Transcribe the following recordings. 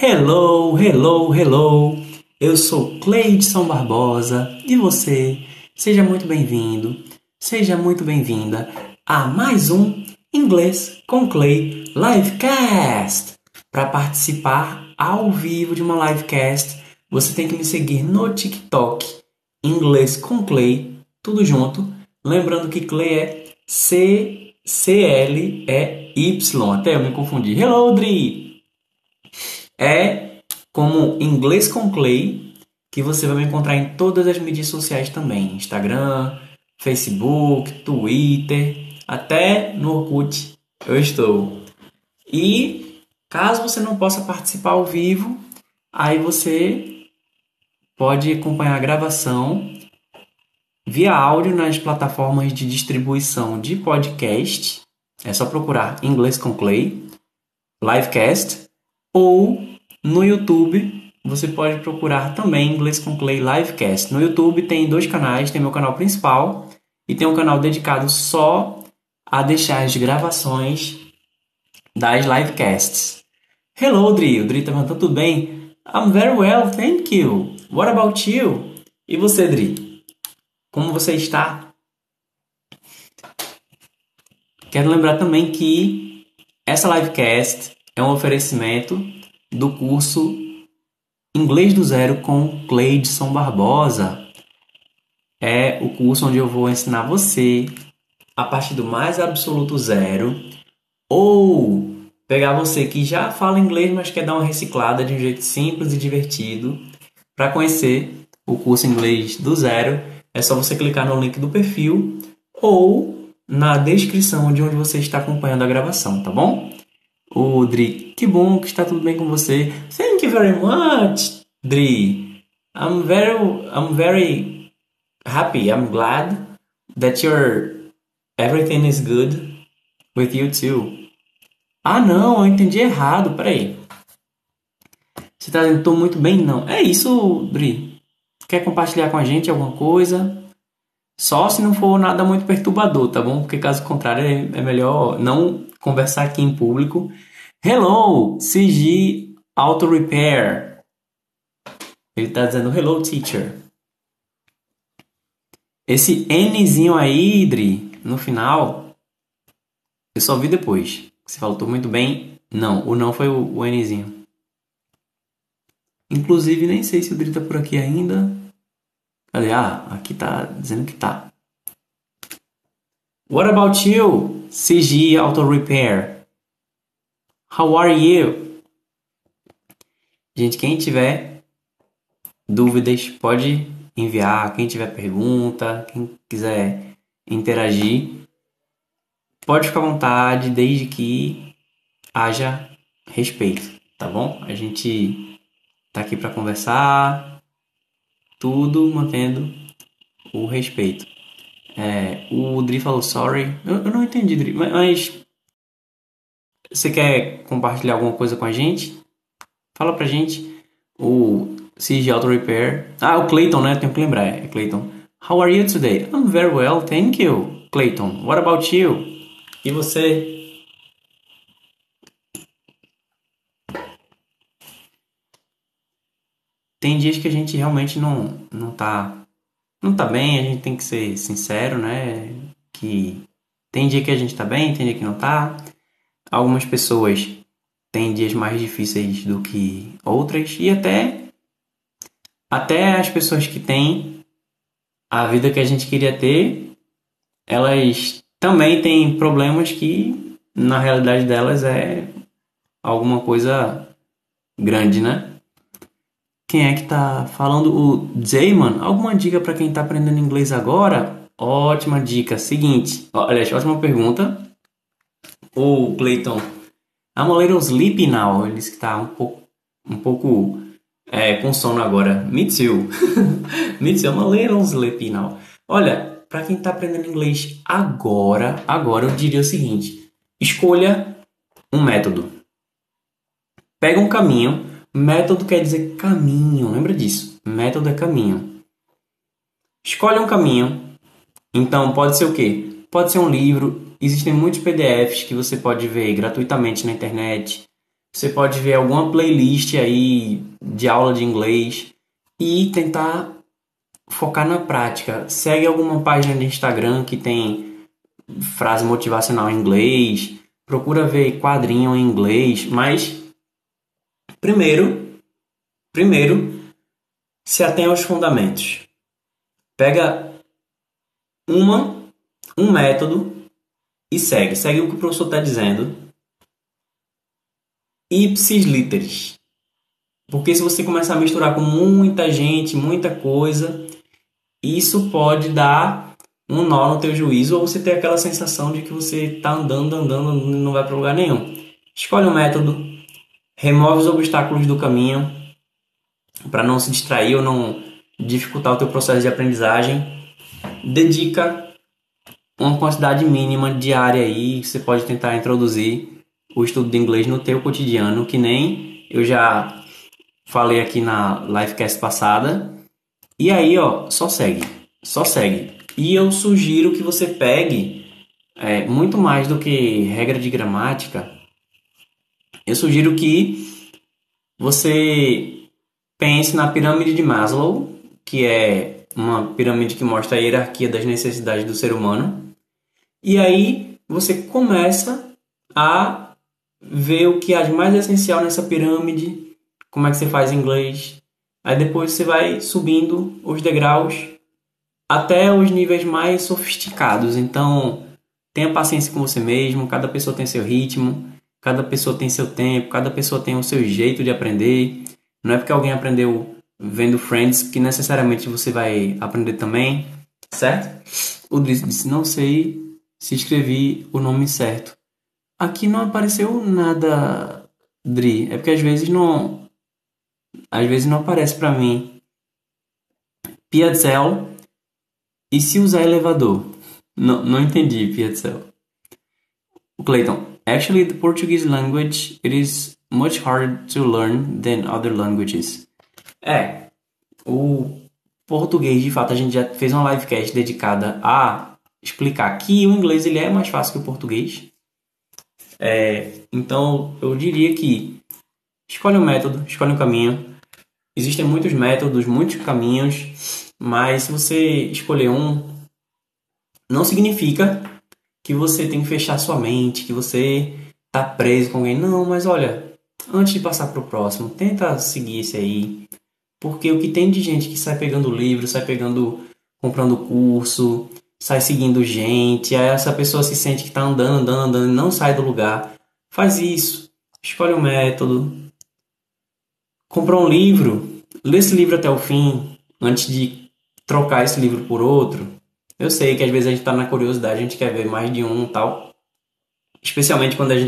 Hello, hello, hello! Eu sou Clay de São Barbosa e você, seja muito bem-vindo, seja muito bem-vinda a mais um Inglês com Clay Livecast! Para participar ao vivo de uma livecast, você tem que me seguir no TikTok, Inglês com Clay, tudo junto. Lembrando que Clay é C-L-E-Y, até eu me confundi. Hello, Dri! É como Inglês com Clay que você vai me encontrar em todas as mídias sociais também. Instagram, Facebook, Twitter, até no Orkut eu estou. E caso você não possa participar ao vivo, aí você pode acompanhar a gravação via áudio nas plataformas de distribuição de podcast. É só procurar Inglês com Clay, Livecast. Ou no YouTube, você pode procurar também Inglês com Clay Livecast. No YouTube tem dois canais, tem meu canal principal e tem um canal dedicado só a deixar as gravações das livecasts. Hello, Dri. O Dri tá perguntando, tudo bem? I'm very well, thank you. What about you? E você, Dri? Como você está? Quero lembrar também que essa livecast é um oferecimento do curso Inglês do Zero com Clay de São Barbosa. É o curso onde eu vou ensinar você a partir do mais absoluto zero, ou pegar você que já fala inglês, mas quer dar uma reciclada de um jeito simples e divertido. Para conhecer o curso Inglês do Zero, é só você clicar no link do perfil ou na descrição de onde você está acompanhando a gravação, tá bom? Ô, Dri, que bom que está tudo bem com você. Thank you very much, Dri. I'm very happy. I'm glad that everything is good with you too. Ah, não, eu entendi errado. Peraí. Você está dizendo, tô muito bem? Não. É isso, Dri. Quer compartilhar com a gente alguma coisa? Só se não for nada muito perturbador, tá bom? Porque caso contrário é melhor não conversar aqui em público. Hello, CG Auto Repair. Ele tá dizendo hello, teacher. Esse Nzinho aí, Dri, no final, eu só vi depois. Você falou, tô muito bem. Não, o não foi o Nzinho. Inclusive, nem sei se o Dri tá por aqui ainda. Cadê? Ah, aqui tá dizendo que tá. What about you, CG Auto Repair? How are you? Gente, quem tiver dúvidas pode enviar. Quem tiver pergunta, quem quiser interagir, pode ficar à vontade, desde que haja respeito, tá bom? A gente tá aqui para conversar. Tudo mantendo o respeito. O Dri falou sorry. Eu não entendi, Dri. Mas você quer compartilhar alguma coisa com a gente? Fala pra gente. O CG Auto Repair. Ah, o Clayton, né? Eu tenho que lembrar. É Clayton. How are you today? I'm very well, thank you. Clayton, what about you? E você? Tem dias que a gente realmente não tá bem, a gente tem que ser sincero, né? Que tem dia que a gente tá bem, tem dia que não tá. Algumas pessoas têm dias mais difíceis do que outras. E até as pessoas que têm a vida que a gente queria ter, elas também têm problemas que na realidade delas é alguma coisa grande, né? Quem é que tá falando? O Zayman. Alguma dica para quem tá aprendendo inglês agora? Ótima dica. Seguinte. Aliás, ótima pergunta. O Clayton. I'm a little sleepy now. Ele disse que tá um pouco com sono agora. Me too. Me too. I'm a little sleepy now. Olha, para quem tá aprendendo inglês agora eu diria o seguinte. Escolha um método. Pega um caminho. Método quer dizer caminho, lembra disso? Método é caminho. Escolhe um caminho. Então, pode ser o quê? Pode ser um livro. Existem muitos PDFs que você pode ver gratuitamente na internet. Você pode ver alguma playlist aí de aula de inglês e tentar focar na prática. Segue alguma página de Instagram que tem frase motivacional em inglês. Procura ver quadrinho em inglês. Mas primeiro se atenha aos fundamentos. Pega um método e segue o que o professor está dizendo. Ipsis literis. Porque se você começar a misturar com muita gente, muita coisa, isso pode dar um nó no teu juízo, ou você ter aquela sensação de que você está andando e não vai para lugar nenhum. Escolhe um método, remove os obstáculos do caminho para não se distrair ou não dificultar o teu processo de aprendizagem. Dedica uma quantidade mínima diária aí, que você pode tentar introduzir o estudo de inglês no teu cotidiano, que nem eu já falei aqui na livecast passada. E aí, ó, só segue. E eu sugiro que você pegue muito mais do que regra de gramática. Eu sugiro que você pense na pirâmide de Maslow, que é uma pirâmide que mostra a hierarquia das necessidades do ser humano. E aí você começa a ver o que é mais essencial nessa pirâmide, como é que você faz inglês. Aí depois você vai subindo os degraus até os níveis mais sofisticados. Então, tenha paciência com você mesmo. Cada pessoa tem seu ritmo, cada pessoa tem seu tempo, cada pessoa tem o seu jeito de aprender. Não é porque alguém aprendeu vendo Friends que necessariamente você vai aprender também, certo? O Driss disse, não sei se escrevi o nome certo. Aqui não apareceu nada, Dri. É porque às vezes não aparece para mim. Piazel. E se usar elevador? Não entendi, Piazel. O Clayton. Actually, the Portuguese language, it is much harder to learn than other languages. O português, de fato, a gente já fez uma livecast dedicada a explicar que o inglês ele é mais fácil que o português. Então, eu diria que escolhe um método, escolhe um caminho. Existem muitos métodos, muitos caminhos, mas se você escolher um, não significa que você tem que fechar sua mente, que você tá preso com alguém. Não, mas olha, antes de passar para o próximo, tenta seguir esse aí, porque o que tem de gente que sai pegando livro, comprando curso, sai seguindo gente, aí essa pessoa se sente que tá andando e não sai do lugar. Faz isso, escolhe um método. Comprar um livro, lê esse livro até o fim, antes de trocar esse livro por outro. Eu sei que às vezes a gente está na curiosidade, a gente quer ver mais de um e tal. Especialmente quando a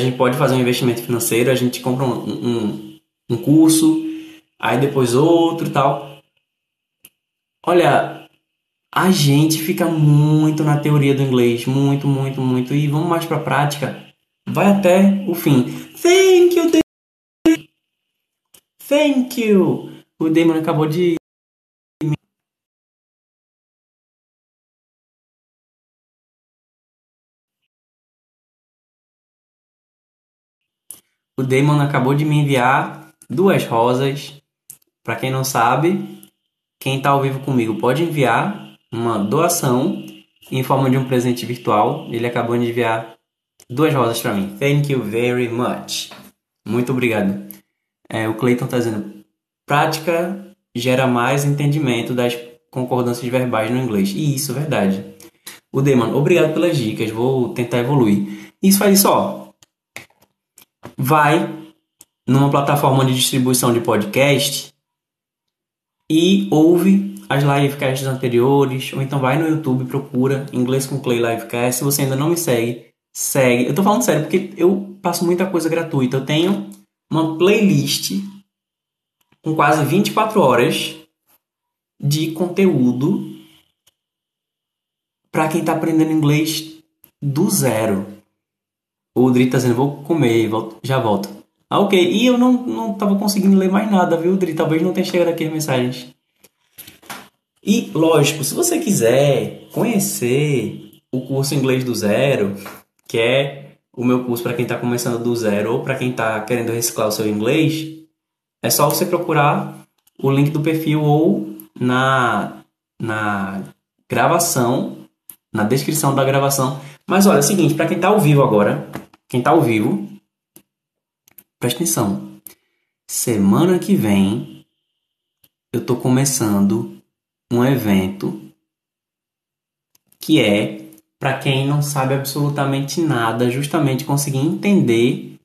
gente pode fazer um investimento financeiro, a gente compra um curso, aí depois outro e tal. Olha, a gente fica muito na teoria do inglês, muito. E vamos mais para a prática. Vai até o fim. Thank you, thank you! O Damon acabou de... O Damon acabou de me enviar 2 rosas. Para quem não sabe, quem está ao vivo comigo pode enviar uma doação em forma de um presente virtual. Ele acabou de enviar 2 rosas para mim. Thank you very much. Muito obrigado. O Clayton está dizendo, prática gera mais entendimento das concordâncias verbais no inglês. E isso é verdade. O Damon, obrigado pelas dicas, vou tentar evoluir. Isso faz isso, ó. Vai numa plataforma de distribuição de podcast e ouve as livecasts anteriores, ou então vai no YouTube, procura Inglês com Clay Livecast. Se você ainda não me segue, segue. Eu tô falando sério, porque eu passo muita coisa gratuita. Eu tenho uma playlist com quase 24 horas de conteúdo para quem está aprendendo inglês do zero. O Dri está dizendo, vou comer, já volto. Ah, ok. E eu não estava conseguindo ler mais nada, viu, Dri? Talvez não tenha chegado aqui as mensagens. E, lógico, se você quiser conhecer o curso Inglês do Zero, que é o meu curso para quem está começando do zero ou para quem está querendo reciclar o seu inglês, é só você procurar o link do perfil ou na gravação, na descrição da gravação. Mas olha, é o seguinte, para quem está ao vivo agora, quem está ao vivo, presta atenção. Semana que vem eu estou começando um evento que é para quem não sabe absolutamente nada, justamente conseguir entender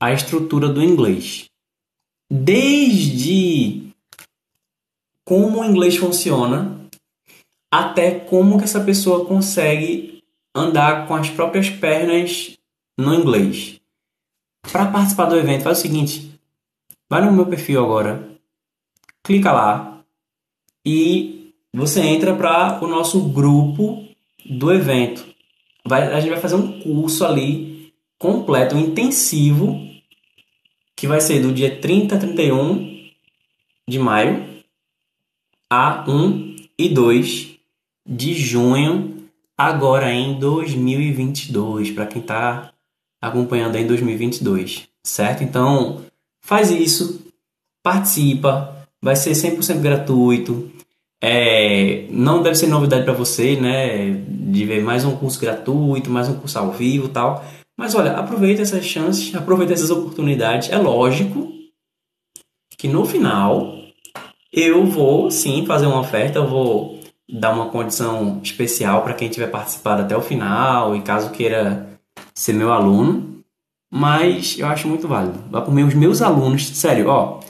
a estrutura do inglês. Desde como o inglês funciona até como que essa pessoa consegue andar com as próprias pernas no inglês. Para participar do evento, faz o seguinte, vai no meu perfil agora, clica lá e você entra para o nosso grupo do evento. A gente vai fazer um curso ali completo, um intensivo, que vai ser do dia 30 a 31 de maio a 1 e 2 de junho, agora em 2022, para quem está acompanhando aí em 2022, certo? Então, faz isso, participa, vai ser 100% gratuito. Não deve ser novidade para você, né, de ver mais um curso gratuito, mais um curso ao vivo e tal. Mas olha, aproveita essas chances, aproveita essas oportunidades. É lógico que no final eu vou sim fazer uma oferta, eu vou dar uma condição especial para quem tiver participado até o final e caso queira ser meu aluno. Mas eu acho muito válido. Vá por mim, os meus alunos, sério, ó,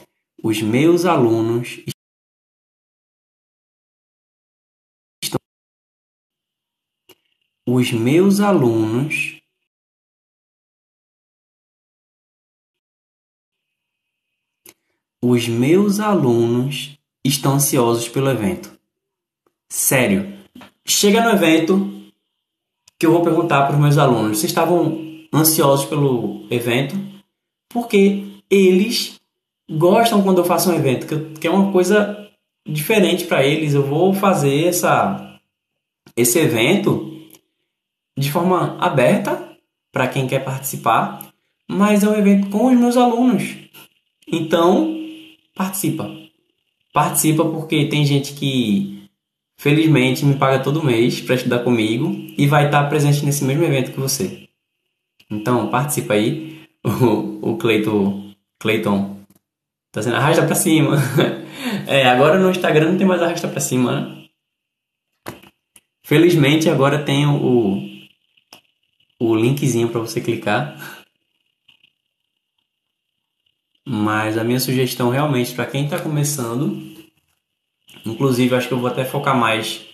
os meus alunos Os meus alunos estão ansiosos pelo evento. Sério. Chega no evento que eu vou perguntar para os meus alunos. Vocês estavam ansiosos pelo evento? Porque eles gostam quando eu faço um evento. Que é uma coisa diferente para eles. Eu vou fazer esse evento de forma aberta para quem quer participar. Mas é um evento com os meus alunos. Então, participa. Participa porque tem gente que, felizmente, me paga todo mês para estudar comigo e vai estar presente nesse mesmo evento que você. Então, participa aí. O Cleidson tá sendo arrasta para cima. Agora no Instagram não tem mais arrasta para cima, né? Felizmente, agora tem o linkzinho para você clicar. Mas a minha sugestão realmente para quem está começando, inclusive acho que eu vou até focar mais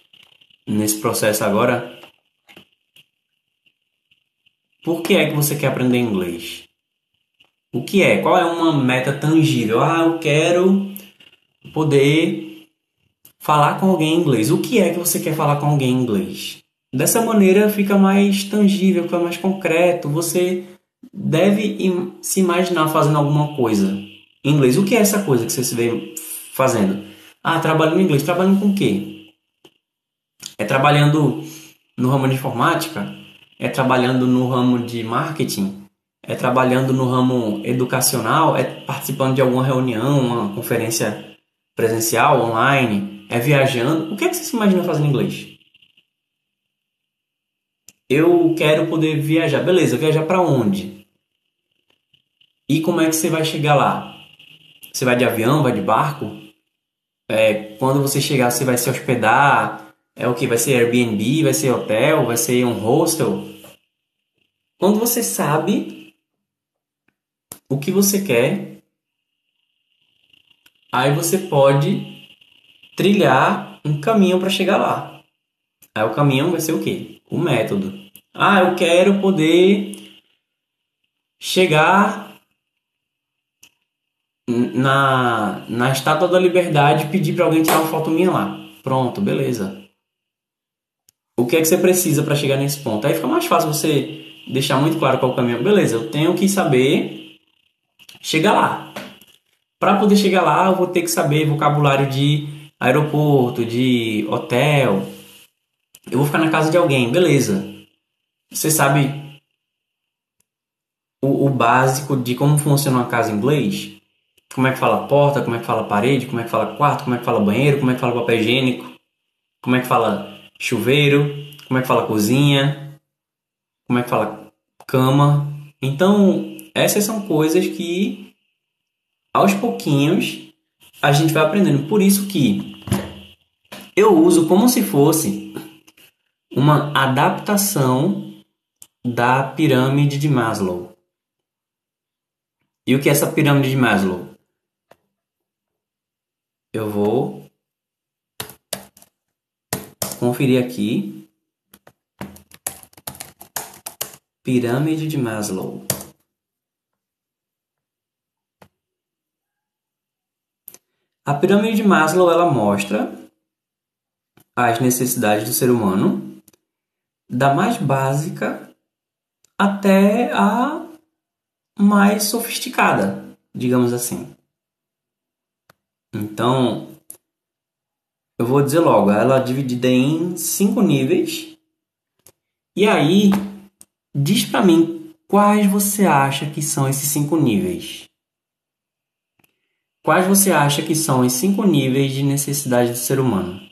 nesse processo agora. Por que é que você quer aprender inglês? O que é? Qual é uma meta tangível? Ah, eu quero poder falar com alguém em inglês. O que é que você quer falar com alguém em inglês? Dessa maneira fica mais tangível, fica mais concreto. Você deve se imaginar fazendo alguma coisa em inglês. O que é essa coisa que você se vê fazendo? Ah, trabalhando em inglês. Trabalhando com o quê? É trabalhando no ramo de informática? É trabalhando no ramo de marketing? É trabalhando no ramo educacional? É participando de alguma reunião, uma conferência presencial, online? É viajando? O que é que você se imagina fazendo em inglês? Eu quero poder viajar. Beleza, viajar para onde? E como é que você vai chegar lá? Você vai de avião, vai de barco? Quando você chegar, você vai se hospedar? O que? Vai ser Airbnb? Vai ser hotel? Vai ser um hostel? Quando você sabe o que você quer, aí você pode trilhar um caminho para chegar lá. Aí o caminho vai ser o quê? O método. Ah, eu quero poder chegar na Estátua da Liberdade e pedir para alguém tirar uma foto minha lá. Pronto, beleza. O que é que você precisa para chegar nesse ponto? Aí fica mais fácil você deixar muito claro qual o caminho. Beleza, eu tenho que saber chegar lá. Para poder chegar lá, eu vou ter que saber vocabulário de aeroporto, de hotel. Eu vou ficar na casa de alguém, beleza. Você sabe o básico de como funciona uma casa em inglês. Como é que fala porta, como é que fala parede, como é que fala quarto, como é que fala banheiro, como é que fala papel higiênico, como é que fala chuveiro, como é que fala cozinha, como é que fala cama. Então, essas são coisas que, aos pouquinhos, a gente vai aprendendo. Por isso que eu uso como se fosse uma adaptação da pirâmide de Maslow. E o que é essa pirâmide de Maslow? Eu vou conferir aqui. Pirâmide de Maslow. A pirâmide de Maslow, ela mostra as necessidades do ser humano, da mais básica até a mais sofisticada, digamos assim. Então, eu vou dizer logo, ela é dividida em 5 níveis. E aí, diz pra mim quais você acha que são esses 5 níveis. Quais você acha que são os 5 níveis de necessidade do ser humano?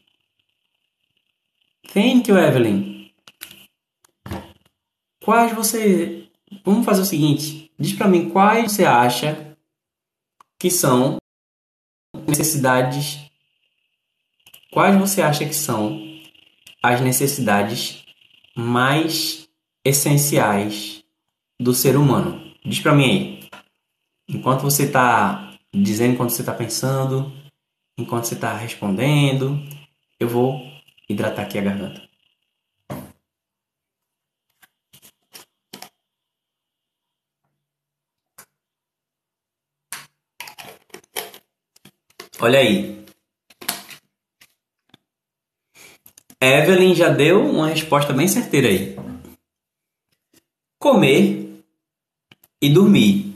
Thank you, Evelyn. Quais você... Vamos fazer o seguinte. Diz pra mim quais você acha que são necessidades... Quais você acha que são as necessidades mais essenciais do ser humano? Diz pra mim aí. Enquanto você está dizendo, enquanto você está pensando, enquanto você está respondendo, eu vou hidratar aqui a garganta. Olha aí. Evelyn já deu uma resposta bem certeira aí. Comer e dormir.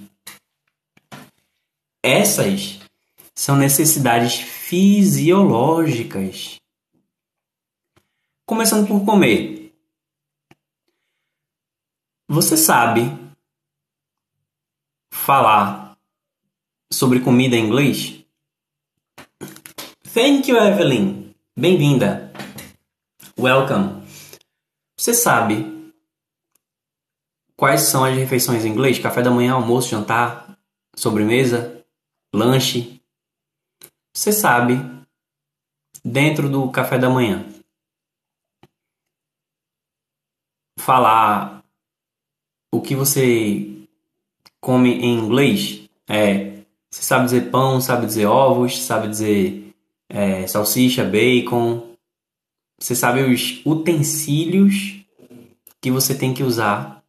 Essas são necessidades fisiológicas. Começando por comer. Você sabe falar sobre comida em inglês? Thank you, Evelyn. Bem-vinda. Welcome. Você sabe quais são as refeições em inglês? Café da manhã, almoço, jantar, sobremesa, lanche. Você sabe dentro do café da manhã falar o que você come em inglês? Você sabe dizer pão, sabe dizer ovos, sabe dizer salsicha, bacon. Você sabe os utensílios que você tem que usar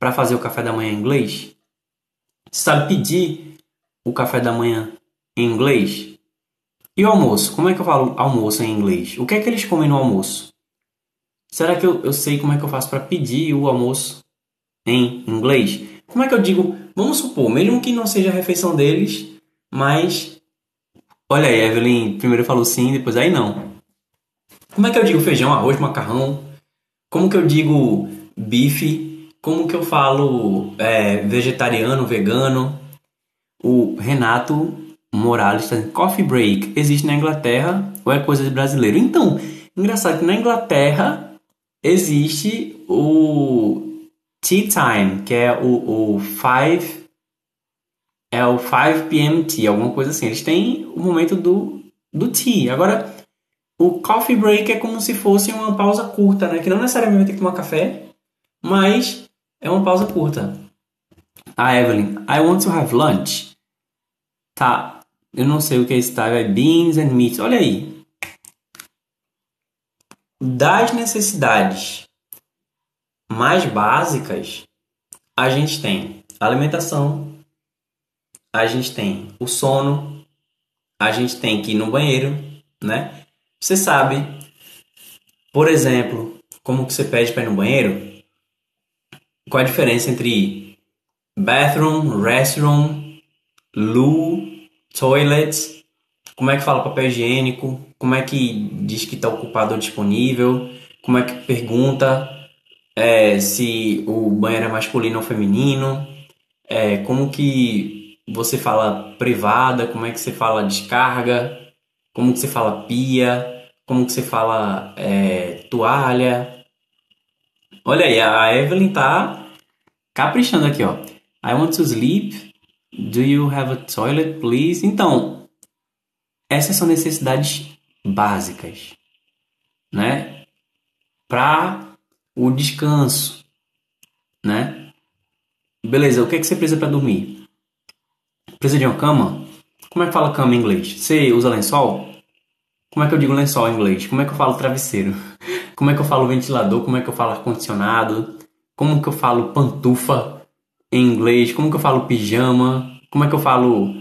para fazer o café da manhã em inglês? Você sabe pedir o café da manhã em inglês? E o almoço? Como é que eu falo almoço em inglês? O que é que eles comem no almoço? Será que eu sei como é que eu faço para pedir o almoço em inglês? Como é que eu digo? Vamos supor, mesmo que não seja a refeição deles, mas... Olha aí, Evelyn primeiro falou sim, depois aí não. Como é que eu digo feijão, arroz, macarrão? Como que eu digo bife? Como que eu falo vegetariano, vegano? O Renato Morales está dizendo, coffee break existe na Inglaterra ou é coisa de brasileiro? Então, engraçado que na Inglaterra existe o tea time, que é o 5 p.m. tea, alguma coisa assim. Eles têm o momento do tea. Agora, o coffee break é como se fosse uma pausa curta, né? Que não necessariamente vai ter que tomar café, mas é uma pausa curta. Ah, Evelyn, I want to have lunch. Tá, eu não sei o que é esse tá, é beans and meat. Olha aí. Das necessidades mais básicas, a gente tem a alimentação, a gente tem o sono, a gente tem que ir no banheiro, né? Você sabe, por exemplo, como que você pede para ir no banheiro? Qual a diferença entre bathroom, restroom, loo, toilet? Como é que fala papel higiênico? Como é que diz que está ocupado ou disponível? Como é que pergunta se o banheiro é masculino ou feminino? como que você fala privada, como é que você fala descarga, como que você fala pia, como que você fala toalha. Olha aí, a Evelyn tá caprichando aqui, ó. I want to sleep. Do you have a toilet, please? Então, essas são necessidades básicas, né? Para o descanso, né? Beleza, o que é que você precisa para dormir? Precisa de uma cama? Como é que fala cama em inglês? Você usa lençol? Como é que eu digo lençol em inglês? Como é que eu falo travesseiro? Como é que eu falo ventilador? Como é que eu falo ar-condicionado? Como que eu falo pantufa em inglês? Como que eu falo pijama? Como é que eu falo...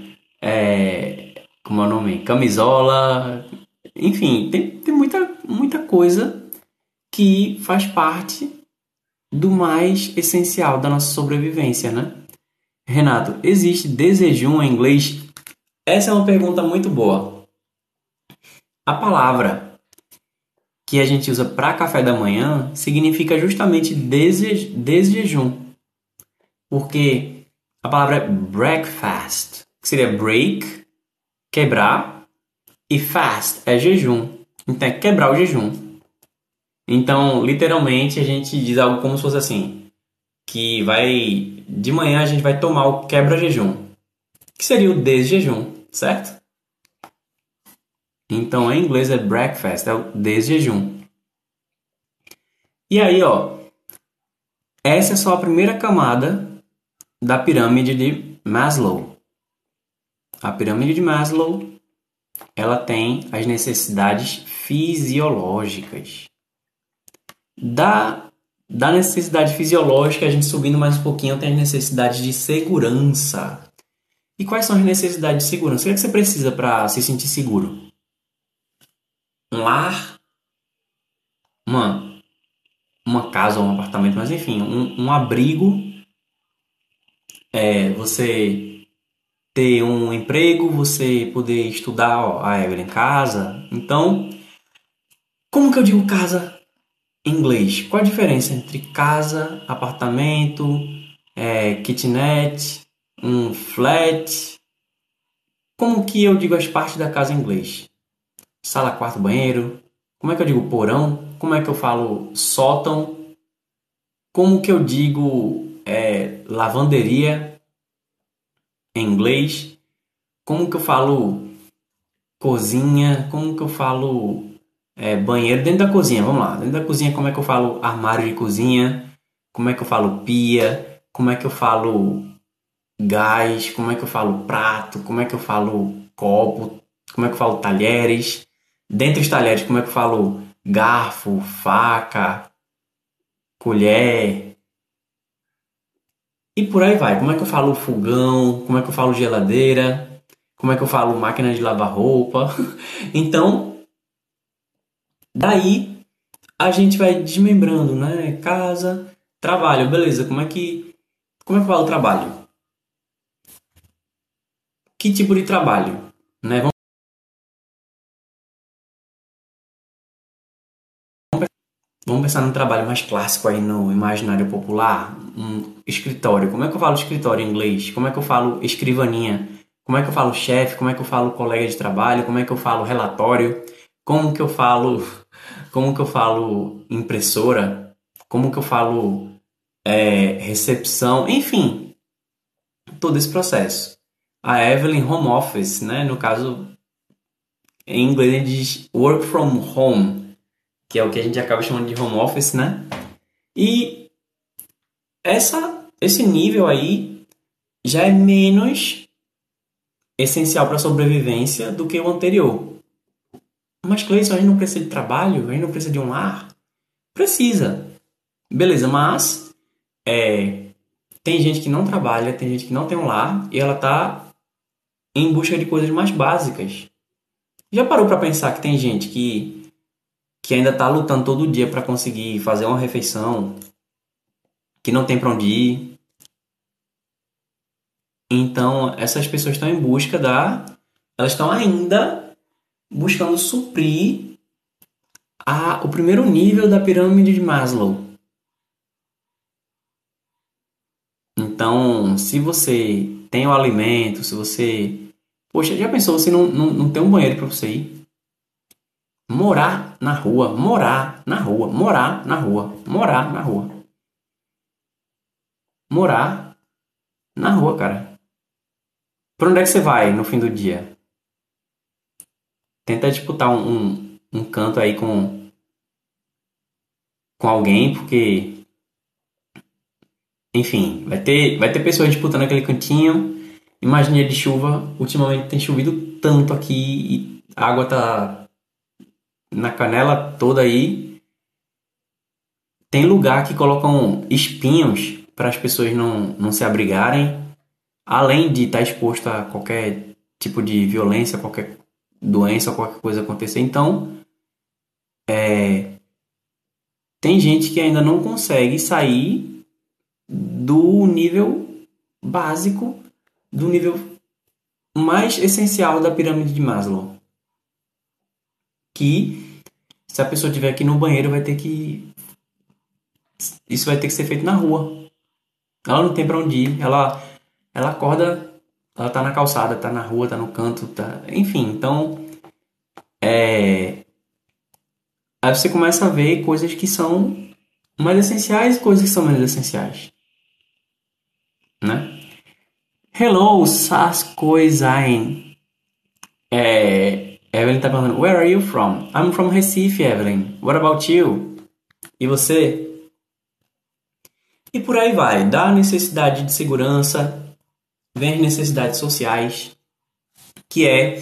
como é o nome? Camisola? Enfim, tem muita coisa que faz parte do mais essencial da nossa sobrevivência, né? Renato, existe desejum em inglês? Essa é uma pergunta muito boa. A palavra que a gente usa para café da manhã significa justamente desjejum. Porque a palavra é breakfast, que seria break, quebrar, e fast é jejum. Então é quebrar o jejum. Então, literalmente, a gente diz algo como se fosse assim, que vai... De manhã a gente vai tomar o quebra-jejum, que seria o desjejum, certo? Então, em inglês é breakfast, é o desjejum. E aí, ó, essa é só a primeira camada da pirâmide de Maslow. A pirâmide de Maslow, ela tem as necessidades fisiológicas. Da necessidade fisiológica, a gente subindo mais um pouquinho, tem as necessidades de segurança. E quais são as necessidades de segurança? O que você precisa para se sentir seguro? Um lar, uma casa ou um apartamento, mas enfim, um abrigo, você ter um emprego, você poder estudar, ó, a Evelyn, casa. Então, como que eu digo casa? Inglês. Qual a diferença entre casa, apartamento, kitnet, um flat? Como que eu digo as partes da casa em inglês? Sala, quarto, banheiro? Como é que eu digo porão? Como é que eu falo sótão? Como que eu digo lavanderia em inglês? Como que eu falo cozinha? Como que eu falo... banheiro dentro da cozinha, vamos lá. Dentro da cozinha, como é que eu falo armário de cozinha? Como é que eu falo pia? Como é que eu falo gás? Como é que eu falo prato? Como é que eu falo copo? Como é que eu falo talheres? Dentro dos talheres, como é que eu falo garfo, faca, colher? E por aí vai. Como é que eu falo fogão? Como é que eu falo geladeira? Como é que eu falo máquina de lavar roupa? Então... Daí, a gente vai desmembrando, né? Casa, trabalho, beleza. Como é que fala o trabalho? Que tipo de trabalho? Né? Vamos pensar num trabalho mais clássico aí no imaginário popular. Um escritório. Como é que eu falo escritório em inglês? Como é que eu falo escrivaninha? Como é que eu falo chefe? Como é que eu falo colega de trabalho? Como é que eu falo relatório? Como que eu falo impressora? Como que eu falo recepção? Enfim, todo esse processo. A Evelyn, home office, né? No caso, em inglês ele diz work from home, que é o que a gente acaba chamando de home office, né? E esse nível aí já é menos essencial para a sobrevivência do que o anterior. Mas, Cleidson, a gente não precisa de trabalho? A gente não precisa de um lar? Precisa. Beleza, mas tem gente que não trabalha, tem gente que não tem um lar e ela está em busca de coisas mais básicas. Já parou para pensar que tem gente que ainda está lutando todo dia para conseguir fazer uma refeição, que não tem para onde ir? Então, essas pessoas estão em busca da... Elas estão ainda... buscando suprir o primeiro nível da pirâmide de Maslow. Então, se você tem o alimento, se você... Poxa, já pensou, você não tem um banheiro para você ir? Morar na rua, morar na rua, morar na rua, morar na rua. Morar na rua, cara. Pra onde é que você vai no fim do dia? Tenta disputar um canto aí com alguém, porque... Enfim, vai ter pessoas disputando aquele cantinho. Imagina de chuva. Ultimamente tem chovido tanto aqui e a água tá na canela toda aí. Tem lugar que colocam espinhos para as pessoas não se abrigarem. Além de estar exposto a qualquer tipo de violência, qualquer doença, qualquer coisa acontecer. Então, tem gente que ainda não consegue sair do nível básico, do nível mais essencial da pirâmide de Maslow. Que se a pessoa estiver aqui no banheiro, isso vai ter que ser feito na rua. Ela não tem para onde ir. Ela acorda, ela tá na calçada, tá na rua, tá no canto, tá... Enfim, então... Aí você começa a ver coisas que são mais essenciais e coisas que são menos essenciais. Né? Hello, Saskoi Zain. Evelyn tá perguntando: Where are you from? I'm from Recife, Evelyn. What about you? E você? E por aí vai. Da necessidade de segurança, vem as necessidades sociais, que é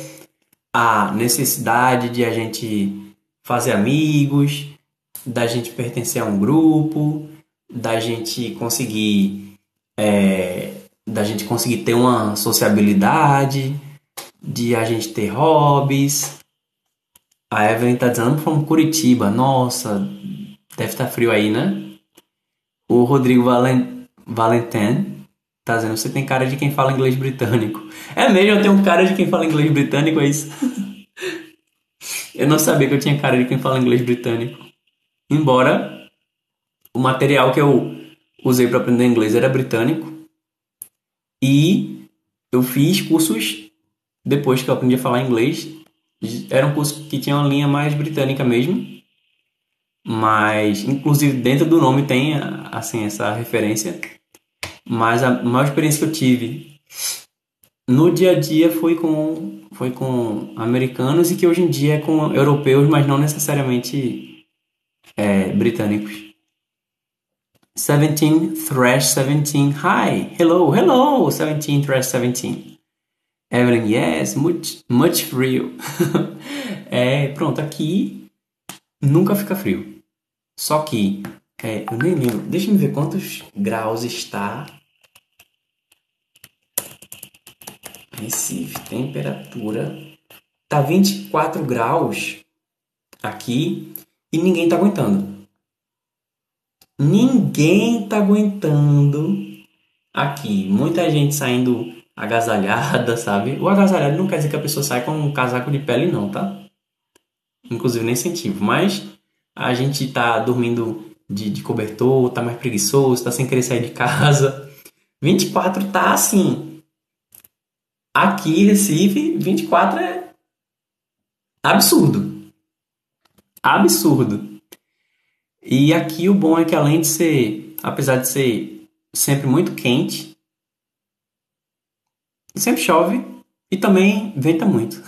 a necessidade de a gente fazer amigos, da gente pertencer a um grupo, da gente conseguir ter uma sociabilidade, de a gente ter hobbies. A Evelyn tá dizendo from Curitiba. Nossa, deve estar frio aí, né? O Rodrigo Valentin tá dizendo: você tem cara de quem fala inglês britânico. É mesmo, eu tenho cara de quem fala inglês britânico, é isso? Eu não sabia que eu tinha cara de quem fala inglês britânico. Embora o material que eu usei para aprender inglês era britânico. E eu fiz cursos, depois que eu aprendi a falar inglês, era um curso que tinha uma linha mais britânica mesmo, mas, inclusive, dentro do nome tem, assim, essa referência, mas a maior experiência que eu tive no dia a dia foi com americanos, e que hoje em dia é com europeus, mas não necessariamente britânicos. 17 Thresh 17. Hi. Hello. 17 Thresh 17. Evelyn, yes, much frio. Pronto, aqui nunca fica frio. Só que eu nem lembro. Deixa eu ver quantos graus está. Recife, temperatura. Tá 24 graus aqui e ninguém tá aguentando. Ninguém tá aguentando aqui. Muita gente saindo agasalhada, sabe? O agasalhado não quer dizer que a pessoa sai com um casaco de pele, não, tá? Inclusive, nem incentivo. Mas a gente tá dormindo de cobertor, tá mais preguiçoso, tá sem querer sair de casa. 24 tá assim. Aqui, Recife, 24 é absurdo. Absurdo. E aqui o bom é que, além de ser, apesar de ser sempre muito quente, sempre chove e também venta muito.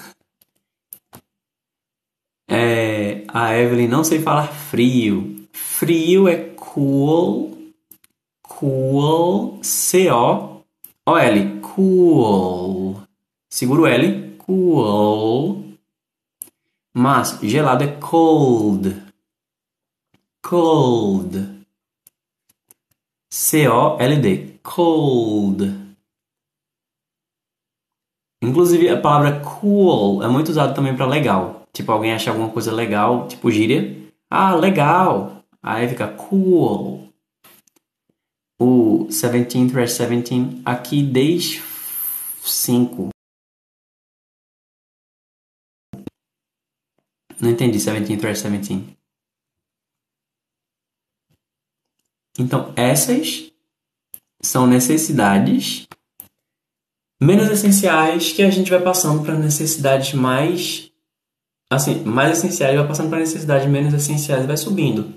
A Evelyn, não sei falar frio. Frio é cool, cool, C-O-O-L, cool. Segura o L, cool. Mas gelado é cold. Cold. C-O-L-D. Cold. Inclusive, a palavra cool é muito usada também para legal. Tipo, alguém acha alguma coisa legal, tipo gíria. Ah, legal. Aí fica cool. O 17 thrash 17 aqui desde 5. Não entendi, 17 thrash 17. Então, essas são necessidades menos essenciais que a gente vai passando para necessidades mais... assim, mais essenciais vai passando para necessidades menos essenciais e vai subindo.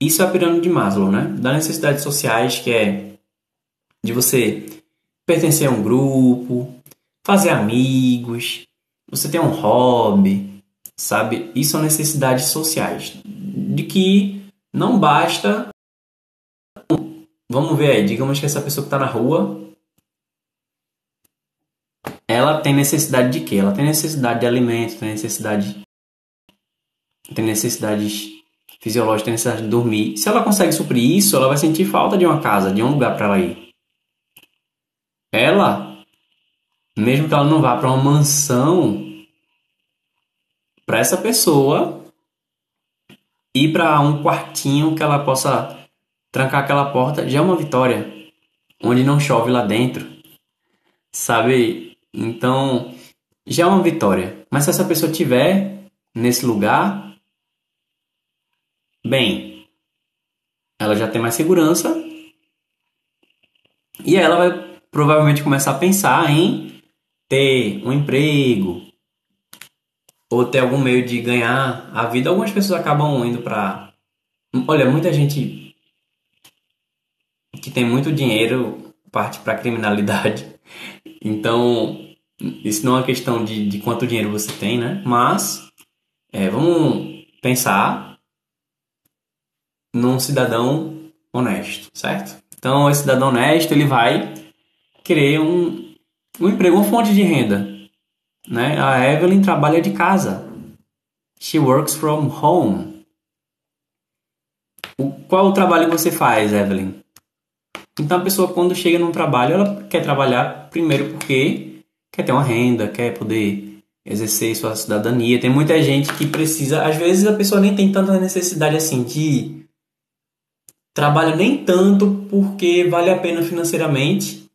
Isso é a pirâmide de Maslow, né? Das necessidades sociais, que é de você pertencer a um grupo, fazer amigos, você ter um hobby, sabe? Isso são necessidades sociais. De que não basta... Vamos ver aí, digamos que essa pessoa que está na rua, ela tem necessidade de quê? Ela tem necessidade de alimento, tem necessidades fisiológicas, tem necessidade de dormir. Se ela consegue suprir isso, ela vai sentir falta de uma casa, de um lugar para ela ir. Ela, mesmo que ela não vá para uma mansão, para essa pessoa ir para um quartinho que ela possa trancar aquela porta já é uma vitória, onde não chove lá dentro, sabe? Então, já é uma vitória. Mas se essa pessoa estiver nesse lugar, bem, ela já tem mais segurança. E ela vai provavelmente começar a pensar em ter um emprego ou ter algum meio de ganhar a vida. Algumas pessoas acabam indo para... Olha, muita gente que tem muito dinheiro parte para a criminalidade. Então, isso não é uma questão de quanto dinheiro você tem, né? Mas, vamos pensar num cidadão honesto, certo? Então, esse cidadão honesto, ele vai querer um emprego, uma fonte de renda, né? A Evelyn trabalha de casa. She works from home. Qual o trabalho que você faz, Evelyn? Então, a pessoa, quando chega num trabalho, ela quer trabalhar primeiro porque quer ter uma renda, quer poder exercer sua cidadania. Tem muita gente que precisa... Às vezes, a pessoa nem tem tanta necessidade assim de... Trabalha nem tanto porque vale a pena financeiramente,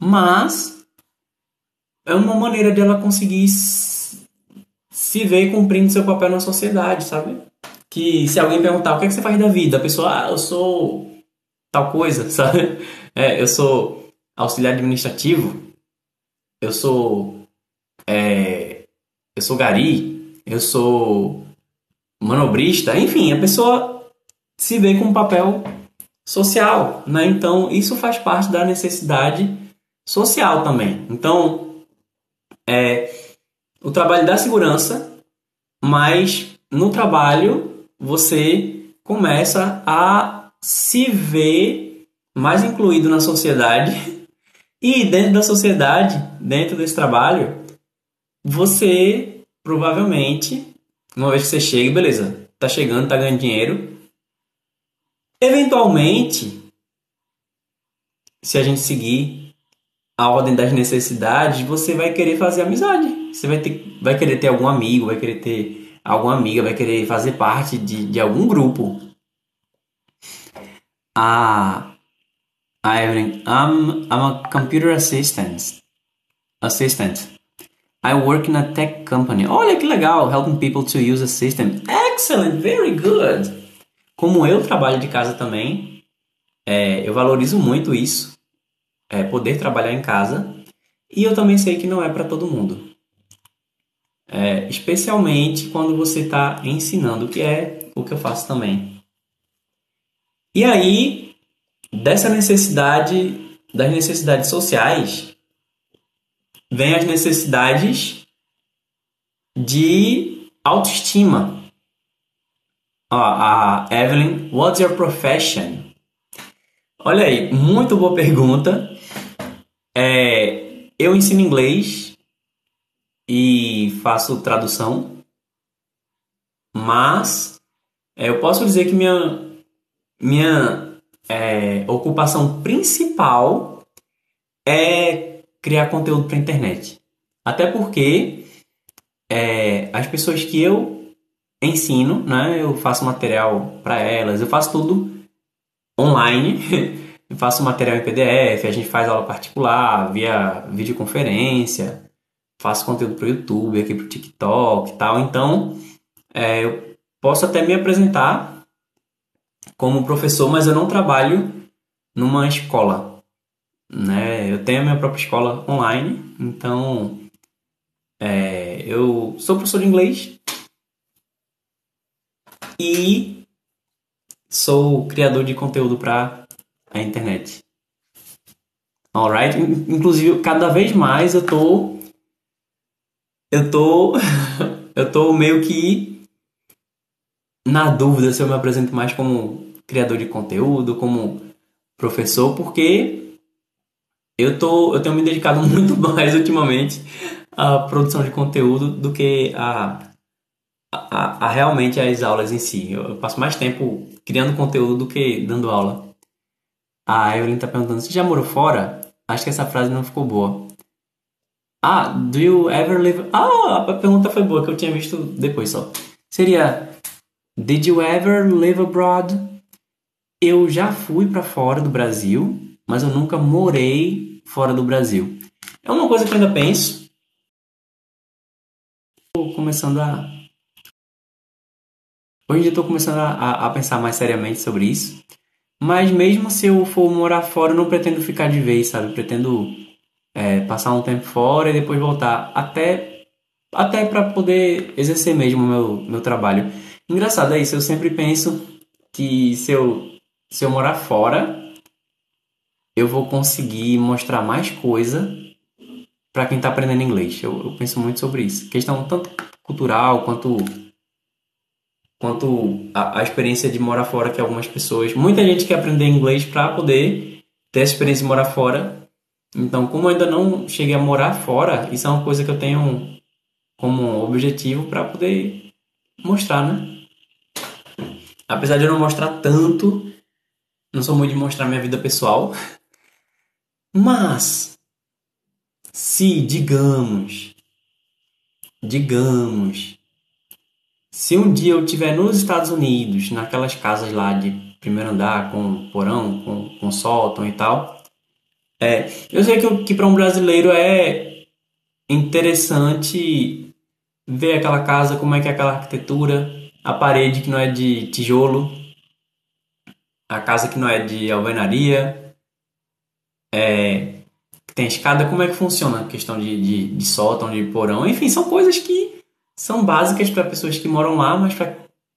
mas é uma maneira de ela conseguir se ver cumprindo seu papel na sociedade, sabe? Que se alguém perguntar o que é que você faz da vida, a pessoa... Ah, eu sou... tal coisa, sabe? Eu sou auxiliar administrativo, eu sou gari, eu sou manobrista, enfim, a pessoa se vê com um papel social, né? Então, isso faz parte da necessidade social também. Então, o trabalho dá segurança, mas no trabalho você começa a se vê mais incluído na sociedade e dentro da sociedade, dentro desse trabalho, você provavelmente, uma vez que você chega, beleza, tá chegando, tá ganhando dinheiro, eventualmente, se a gente seguir a ordem das necessidades, você vai querer fazer amizade, você vai querer ter algum amigo, vai querer ter alguma amiga, vai querer fazer parte de algum grupo. Evelyn, I'm a computer assistant. I work in a tech company. Olha que legal, helping people to use a system. Excellent, very good. Como eu trabalho de casa também, eu valorizo muito isso, poder trabalhar em casa. E eu também sei que não é para todo mundo. Especialmente quando você está ensinando, que é o que eu faço também. E aí, das necessidades sociais, vem as necessidades de autoestima. Evelyn, what's your profession? Olha aí, muito boa pergunta. Eu ensino inglês e faço tradução, mas eu posso dizer que minha ocupação principal é criar conteúdo para a internet. Até porque as pessoas que eu ensino, né, eu faço material para elas, eu faço tudo online, eu faço material em PDF, a gente faz aula particular, via videoconferência, faço conteúdo para o YouTube, aqui para o TikTok e tal. Então, eu posso até me apresentar como professor, mas eu não trabalho numa escola. né? Eu tenho a minha própria escola online, então eu sou professor de inglês e sou criador de conteúdo para a internet. Alright? Inclusive, cada vez mais eu tô meio que na dúvida se eu me apresento mais como criador de conteúdo, como professor, porque eu tenho me dedicado muito mais ultimamente à produção de conteúdo do que a realmente às aulas em si. Eu passo mais tempo criando conteúdo do que dando aula. A Evelyn tá perguntando, você já morou fora? Acho que essa frase não ficou boa. Ah, do you ever live... Ah, a pergunta foi boa, que eu tinha visto depois só. Seria, did you ever live abroad? Eu já fui pra fora do Brasil, mas eu nunca morei fora do Brasil. É uma coisa que eu ainda penso. Hoje em dia eu tô começando a pensar mais seriamente sobre isso. Mas mesmo se eu for morar fora, eu não pretendo ficar de vez, sabe? Eu pretendo passar um tempo fora e depois voltar. Até para poder exercer mesmo o meu trabalho. Engraçado é isso. Eu sempre penso que se eu morar fora, eu vou conseguir mostrar mais coisa para quem tá aprendendo inglês. Eu penso muito sobre isso. Questão tanto cultural quanto a experiência de morar fora, que algumas pessoas... Muita gente quer aprender inglês para poder ter essa experiência de morar fora. Então, como eu ainda não cheguei a morar fora, isso é uma coisa que eu tenho como objetivo para poder mostrar, né? Apesar de eu não mostrar tanto, não sou muito de mostrar minha vida pessoal. Mas, se, digamos... Se um dia eu estiver nos Estados Unidos, naquelas casas lá de primeiro andar, com porão, com sótão e tal, eu sei que para um brasileiro é interessante ver aquela casa, como é que é aquela arquitetura, a parede que não é de tijolo, a casa que não é de alvenaria, que tem escada, como é que funciona a questão de sótão, de porão, enfim, são coisas que são básicas para pessoas que moram lá, mas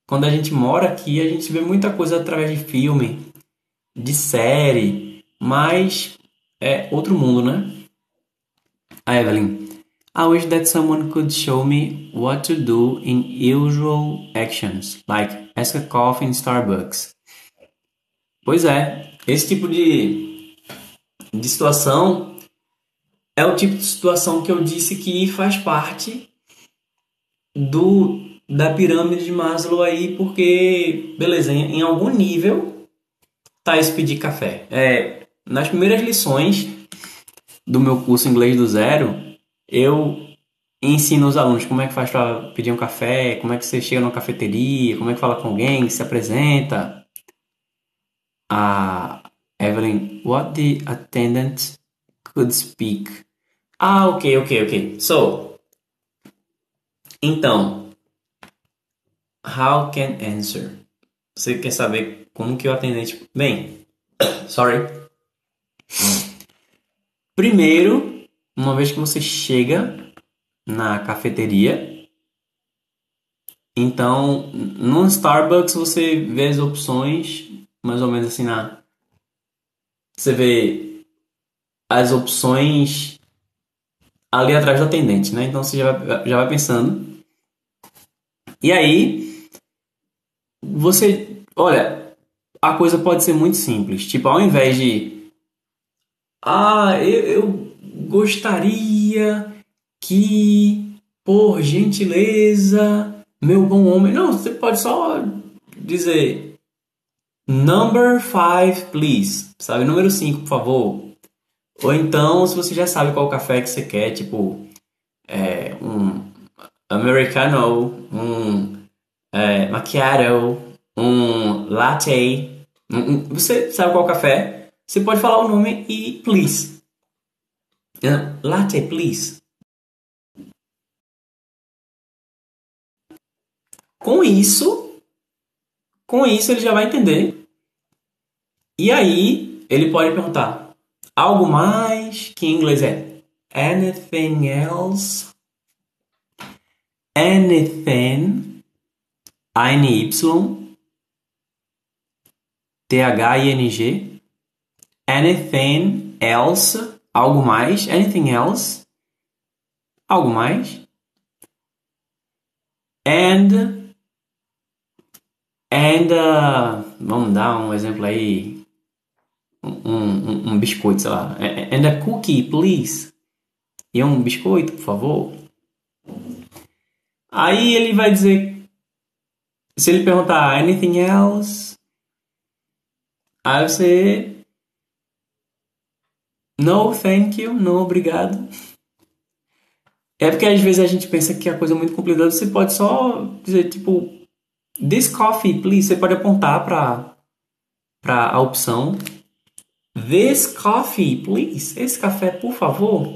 quando a gente mora aqui, a gente vê muita coisa através de filme, de série, mas é outro mundo, né? A Evelyn. I wish that someone could show me what to do in usual actions, like ask a coffee in Starbucks. Pois é, esse tipo de situação é o tipo de situação que eu disse que faz parte da pirâmide de Maslow aí, porque, beleza, em algum nível tá esse pedir café. Nas primeiras lições do meu curso Inglês do Zero, eu ensino os alunos como é que faz para pedir um café, como é que você chega numa cafeteria, como é que fala com alguém, se apresenta. Ah, Evelyn, what the attendant could speak. Ah, ok. Então, how can answer? Você quer saber como que o atendente... Bem, sorry. Primeiro, uma vez que você chega na cafeteria, então, no Starbucks você vê as opções, mais ou menos assim na... Você vê as opções ali atrás do atendente, né? Então você já vai pensando. E aí, você... Olha, a coisa pode ser muito simples. Tipo, ao invés de... Ah, eu gostaria que, por gentileza, meu bom homem... Não, você pode só dizer... Number 5, please. Sabe? Número 5, por favor. Ou então, se você já sabe qual café que você quer, tipo... um americano, um macchiato, um latte, você sabe qual café, você pode falar o nome e please. Latte, please. Com isso ele já vai entender. E aí ele pode perguntar, Algo mais, que em inglês é anything else, anything, ANY, THING, anything else, algo mais, anything else, algo mais, and vamos dar um exemplo aí. Um biscoito, sei lá. And a cookie, please. E um biscoito, por favor. Aí ele vai dizer... Se ele perguntar anything else... Aí você... No, thank you. No, obrigado. É porque às vezes a gente pensa que a coisa é muito complicada. Você pode só dizer, tipo... This coffee, please. Você pode apontar para a opção... This coffee, please. Esse café, por favor.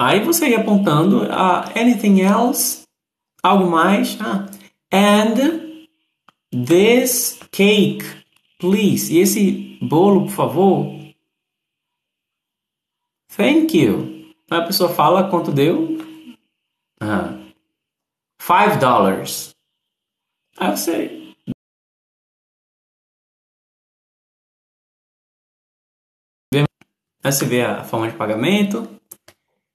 Aí você ia apontando anything else, algo mais. And this cake, please. E esse bolo, por favor. Thank you. Aí a pessoa fala quanto deu. $5. Aí você... Aí você vê a forma de pagamento,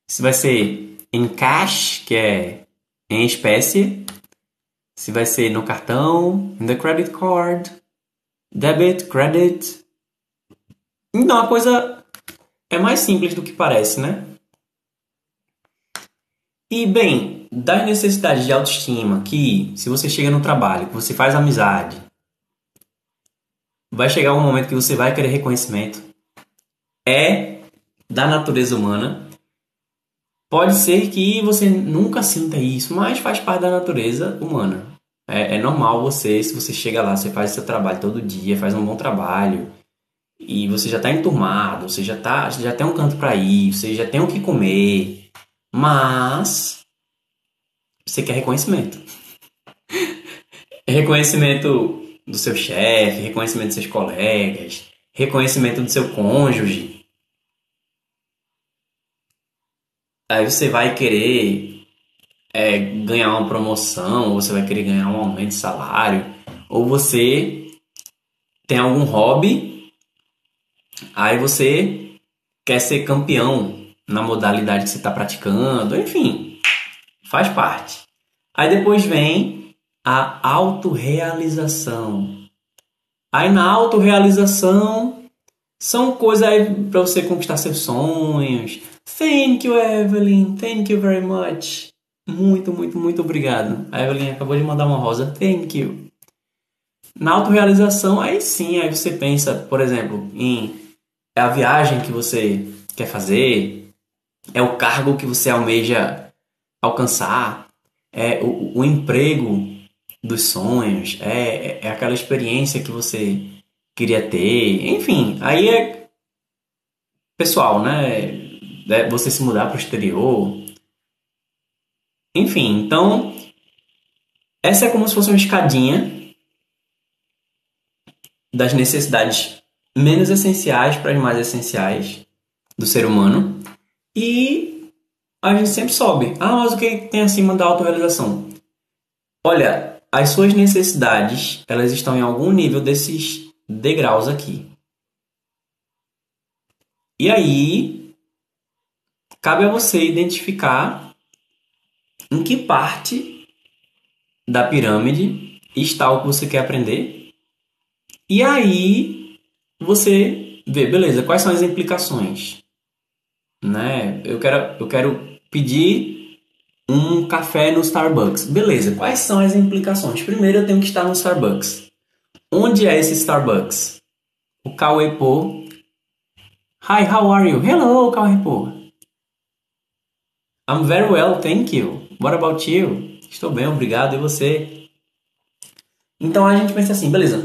se vai ser em cash, que é em espécie, se vai ser no cartão, in the credit card, debit, credit. Então a coisa é mais simples do que parece, né? E bem, das necessidades de autoestima, que se você chega no trabalho, que você faz amizade, vai chegar um momento que você vai querer reconhecimento. É da natureza humana. Pode ser que você nunca sinta isso, mas faz parte da natureza humana. É normal você, se você chega lá, você faz seu trabalho todo dia, faz um bom trabalho, e você já está enturmado, você já tem um canto para ir, você já tem o que comer, mas você quer reconhecimento. Reconhecimento do seu chefe, reconhecimento dos seus colegas, reconhecimento do seu cônjuge. Aí você vai querer ganhar uma promoção, ou você vai querer ganhar um aumento de salário, ou você tem algum hobby, aí você quer ser campeão na modalidade que você está praticando, enfim, faz parte. Aí depois vem a autorrealização. Aí na autorrealização são coisas para você conquistar seus sonhos. Thank you, Evelyn. Thank you very much. Muito, muito, muito obrigado. A Evelyn acabou de mandar uma rosa. Thank you. Na autorrealização, aí sim, aí você pensa, por exemplo, em a viagem que você quer fazer, é o cargo que você almeja alcançar, é o emprego dos sonhos, é aquela experiência que você queria ter. Enfim, aí é pessoal, né? Você se mudar para o exterior. Enfim, então... Essa é como se fosse uma escadinha das necessidades menos essenciais para as mais essenciais do ser humano. E a gente sempre sobe. Mas o que tem acima da autorrealização? Olha, as suas necessidades, elas estão em algum nível desses degraus aqui. E aí... Cabe a você identificar em que parte da pirâmide está o que você quer aprender. E aí você vê, beleza, quais são as implicações? Né? Eu quero pedir um café no Starbucks. Beleza, quais são as implicações? Primeiro eu tenho que estar no Starbucks. Onde é esse Starbucks? O Cauepô. Hi, how are you? Hello, Cauepô. I'm very well, thank you. What about you? Estou bem, obrigado. E você? Então a gente pensa assim, beleza.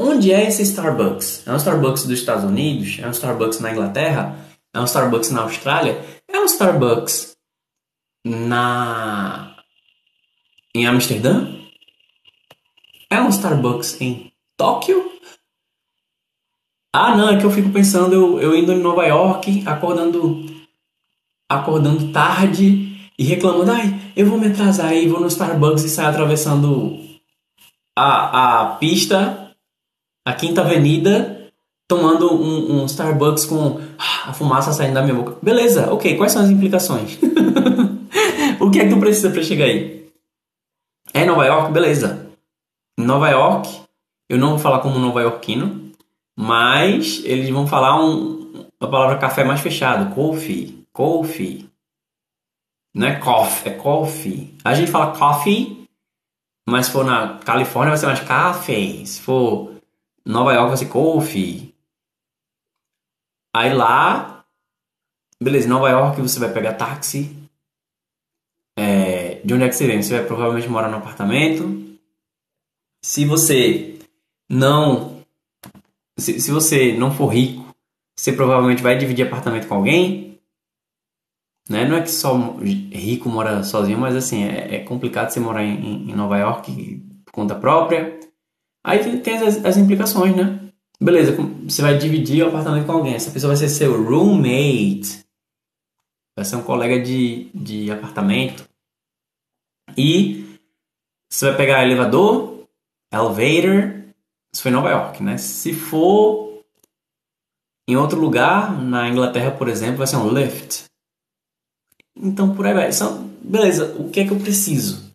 Onde é esse Starbucks? É um Starbucks dos Estados Unidos? É um Starbucks na Inglaterra? É um Starbucks na Austrália? É um Starbucks em Amsterdã? É um Starbucks em Tóquio? Ah, não, é que eu fico pensando, eu indo em Nova York, acordando tarde e reclamando, ai, eu vou me atrasar e vou no Starbucks e saio atravessando a pista, a Quinta Avenida, tomando um Starbucks com a fumaça saindo da minha boca. Beleza, ok, quais são as implicações? O que é que tu precisa para chegar aí? É Nova York? Beleza. Nova York, eu não vou falar como nova-iorquino, mas eles vão falar a palavra café mais fechado. Coffee. Não é coffee, é coffee. A gente fala coffee, mas se for na Califórnia vai ser mais café. Se for Nova York vai ser coffee. Aí lá, beleza, Nova York você vai pegar táxi. De onde é que você vem? Você vai provavelmente morar num apartamento. Se você não... Se você não for rico, você provavelmente vai dividir apartamento com alguém, né? Não é que só rico mora sozinho, mas assim, é complicado você morar em Nova York por conta própria. Aí tem as implicações, né? Beleza, você vai dividir o apartamento com alguém. Essa pessoa vai ser seu roommate. Vai ser um colega de apartamento. E você vai pegar elevator. Se for em Nova York, né? Se for em outro lugar, na Inglaterra, por exemplo, vai ser um lift. Então, por aí vai. Beleza, o que é que eu preciso?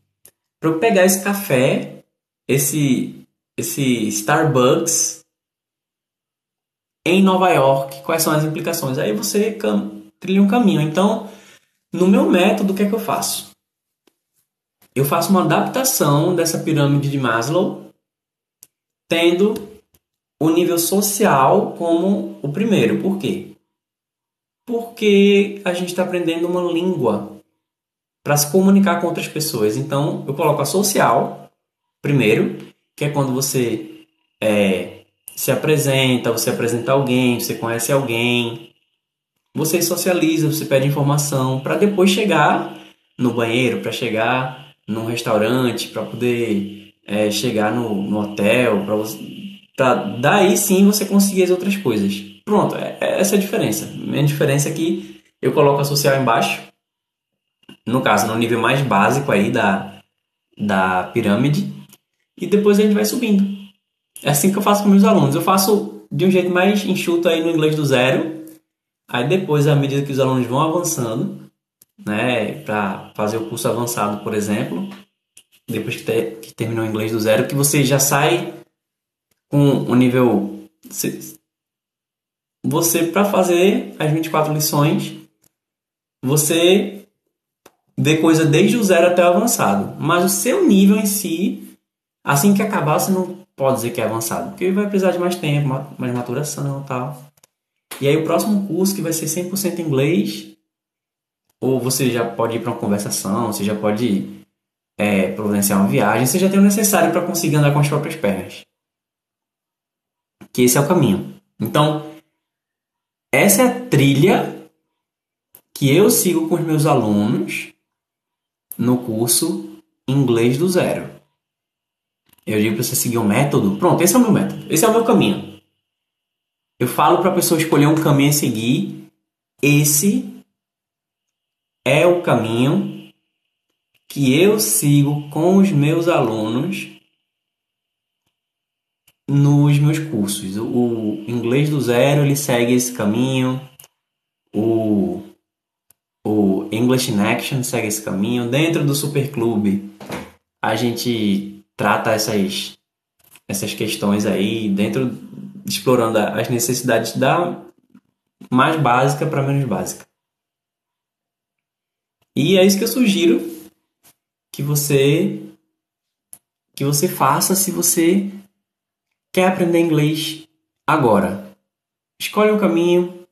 Para eu pegar esse café, esse Starbucks, em Nova York, quais são as implicações? Aí você trilha um caminho. Então, no meu método, o que é que eu faço? Eu faço uma adaptação dessa pirâmide de Maslow, tendo o nível social como o primeiro. Por quê? Porque a gente está aprendendo uma língua para se comunicar com outras pessoas. Então, eu coloco a social primeiro, que é quando você se apresenta, você apresenta alguém, você conhece alguém, você socializa, você pede informação, para depois chegar no banheiro, para chegar num restaurante, para poder chegar no hotel, para daí sim você conseguir as outras coisas. Pronto, essa é a diferença. A diferença é que eu coloco a social embaixo, no caso, no nível mais básico aí da pirâmide, e depois a gente vai subindo. É assim que eu faço com meus alunos. Eu faço de um jeito mais enxuto aí no inglês do zero. Aí depois, à medida que os alunos vão avançando, né, para fazer o curso avançado, por exemplo, depois que terminou o inglês do zero, que você já sai com um nível... Você, para fazer as 24 lições, você vê coisa desde o zero até o avançado. Mas o seu nível em si... Assim que acabar, você não pode dizer que é avançado, porque vai precisar de mais tempo, mais maturação e tal. E aí o próximo curso, que vai ser 100% inglês, ou você já pode ir para uma conversação, você já pode providenciar uma viagem, você já tem o necessário para conseguir andar com as próprias pernas. Que esse é o caminho. Então, essa é a trilha que eu sigo com os meus alunos no curso Inglês do Zero. Eu digo para você seguir um método. Pronto, esse é o meu método. Esse é o meu caminho. Eu falo para a pessoa escolher um caminho a seguir. Esse é o caminho que eu sigo com os meus alunos nos meus cursos. O Inglês do Zero, ele segue esse caminho. O English in Action segue esse caminho. Dentro do Superclube, a gente... trata essas questões aí, explorando as necessidades da mais básica para menos básica. E é isso que eu sugiro que você faça se você quer aprender inglês agora. Escolhe um caminho.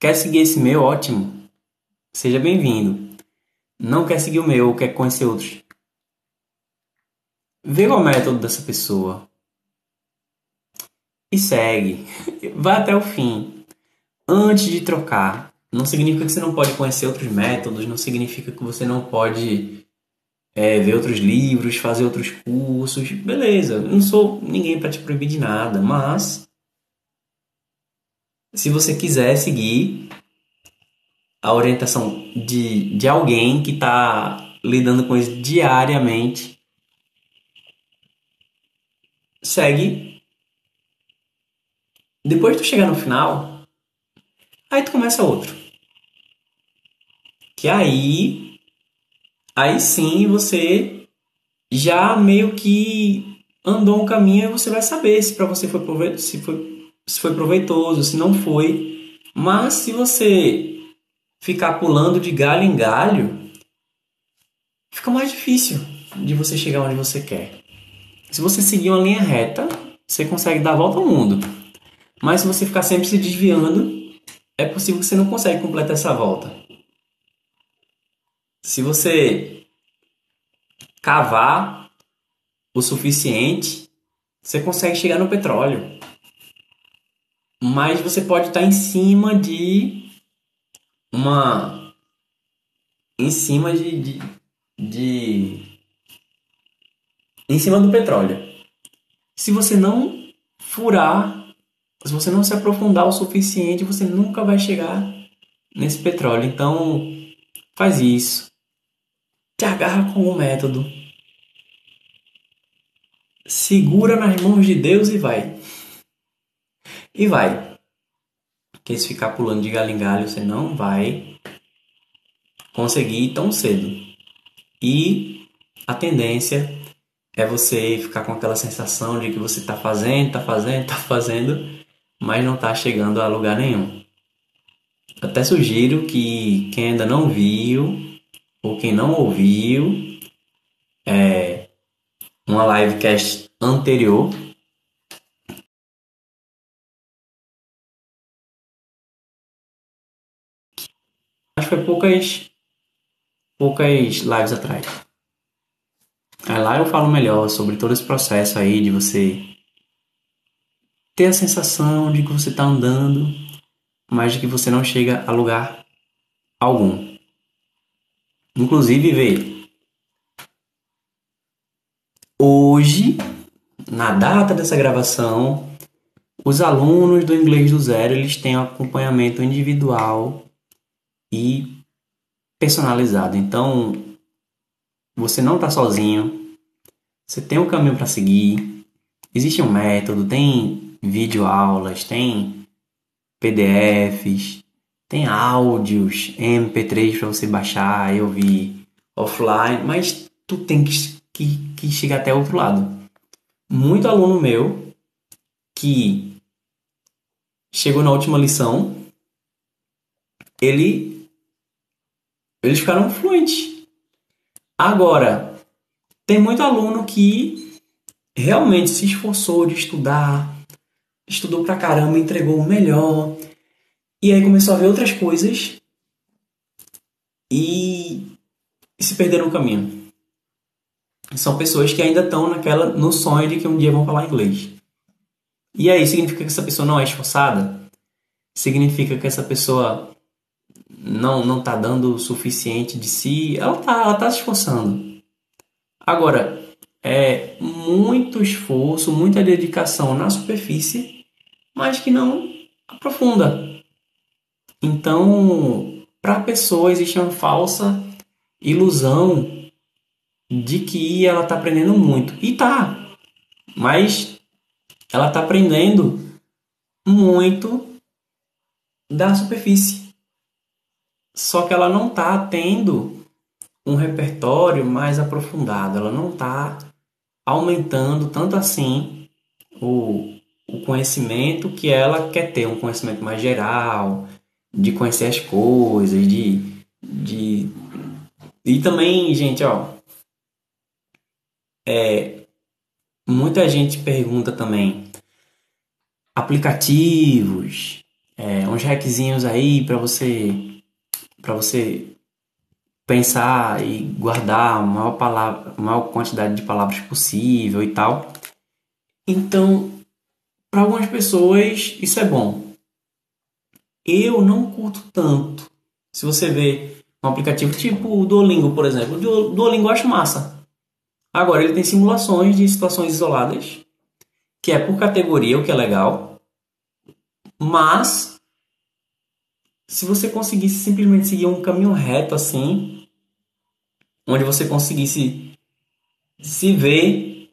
Quer seguir esse meu? Ótimo. Seja bem-vindo. Não quer seguir o meu, quer conhecer outros? Vê qual é o método dessa pessoa e segue. Vai até o fim. Antes de trocar, não significa que você não pode conhecer outros métodos, não significa que você não pode ver outros livros, fazer outros cursos. Beleza, eu não sou ninguém para te proibir de nada, mas se você quiser seguir a orientação de alguém que está lidando com isso diariamente, segue. Depois de tu chegar no final, aí tu começa outro. Que aí sim você já meio que andou um caminho e você vai saber se para você foi proveitoso, se não foi. Mas se você ficar pulando de galho em galho, fica mais difícil de você chegar onde você quer. Se você seguir uma linha reta, você consegue dar a volta ao mundo. Mas se você ficar sempre se desviando, é possível que você não consiga completar essa volta. Se você cavar o suficiente, você consegue chegar no petróleo. Mas você pode estar em cima do petróleo. Se você não furar, se você não se aprofundar o suficiente, você nunca vai chegar nesse petróleo. Então, faz isso. Te agarra com o método. Segura nas mãos de Deus e vai. E vai. Porque se ficar pulando de galho em galho, você não vai conseguir tão cedo. E a tendência é você ficar com aquela sensação de que você tá fazendo, mas não tá chegando a lugar nenhum. Até sugiro que quem ainda não viu, ou quem não ouviu, uma livecast anterior, acho que foi poucas lives atrás. Aí lá eu falo melhor sobre todo esse processo aí de você ter a sensação de que você está andando, mas de que você não chega a lugar algum. Inclusive, vê, hoje, na data dessa gravação, os alunos do Inglês do Zero, eles têm um acompanhamento individual e personalizado. Então, você não está sozinho, você tem um caminho para seguir, existe um método, tem videoaulas, tem PDFs, tem áudios, MP3 para você baixar e ouvir offline, mas tu tem que chegar até o outro lado. Muito aluno meu que chegou na última lição, eles ficaram fluentes. Agora, tem muito aluno que realmente se esforçou de estudar, estudou pra caramba, entregou o melhor, e aí começou a ver outras coisas e se perderam no caminho. São pessoas que ainda estão no sonho de que um dia vão falar inglês. E aí, significa que essa pessoa não é esforçada? Significa que essa pessoa não está dando o suficiente de si? Ela tá se esforçando. Agora, é muito esforço, muita dedicação na superfície, mas que não aprofunda. Então, para a pessoa existe uma falsa ilusão de que ela está aprendendo muito. Mas ela está aprendendo muito da superfície. Só que ela não está tendo um repertório mais aprofundado. Ela não está aumentando tanto assim o conhecimento que ela quer ter. Um conhecimento mais geral, de conhecer as coisas, E também, gente, muita gente pergunta também. Aplicativos, uns hackzinhos aí para você pensar e guardar a maior quantidade de palavras possível e tal. Então, para algumas pessoas, isso é bom. Eu não curto tanto. Se você vê um aplicativo tipo o Duolingo, por exemplo. O Duolingo eu acho massa. Agora, ele tem simulações de situações isoladas, que é por categoria, o que é legal. Mas se você conseguisse simplesmente seguir um caminho reto assim, onde você conseguisse se ver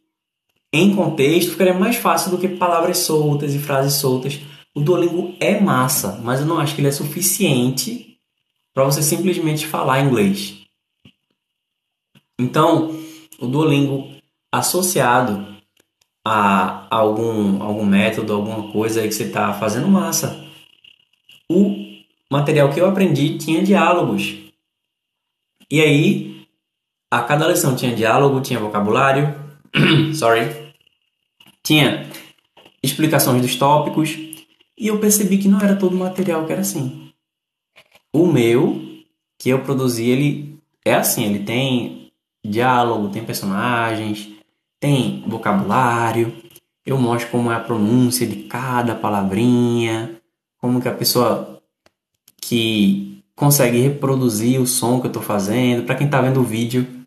em contexto, ficaria mais fácil do que palavras soltas e frases soltas. O Duolingo é massa, mas eu não acho que ele é suficiente para você simplesmente falar inglês. Então, o Duolingo associado a algum método, alguma coisa aí que você está fazendo massa. O material que eu aprendi tinha diálogos. E aí, a cada lição tinha diálogo, tinha vocabulário, tinha explicações dos tópicos. E eu percebi que não era todo o material que era assim. O meu, que eu produzi, ele é assim, ele tem diálogo, tem personagens, tem vocabulário, eu mostro como é a pronúncia de cada palavrinha, como que a pessoa que consegue reproduzir o som que eu estou fazendo. Para quem está vendo o vídeo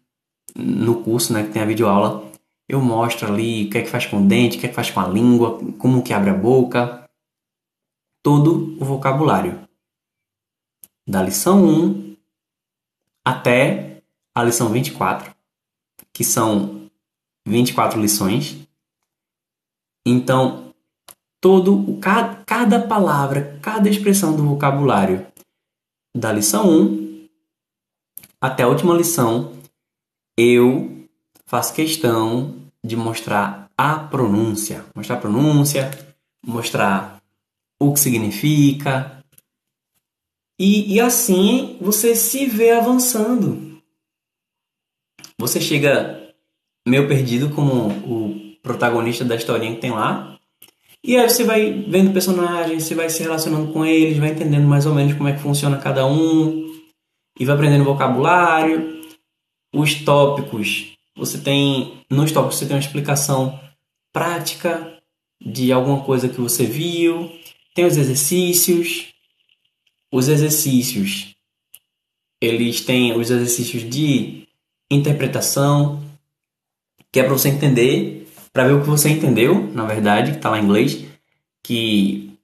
no curso, né, que tem a videoaula, eu mostro ali o que é que faz com o dente, o que é que faz com a língua, como que abre a boca, todo o vocabulário. Da lição 1 até a lição 24, que são 24 lições. Então, cada palavra, cada expressão do vocabulário, da lição 1 até a última lição, eu faço questão de mostrar a pronúncia. Mostrar a pronúncia, mostrar o que significa. E assim você se vê avançando. Você chega meio perdido como o protagonista da historinha que tem lá. E aí você vai vendo personagens, você vai se relacionando com eles, vai entendendo mais ou menos como é que funciona cada um. E vai aprendendo vocabulário. Os tópicos. Nos tópicos você tem uma explicação prática de alguma coisa que você viu. Tem os exercícios. Os exercícios. Eles têm os exercícios de interpretação, que é para você entender, para ver o que você entendeu, na verdade, que está lá em inglês, que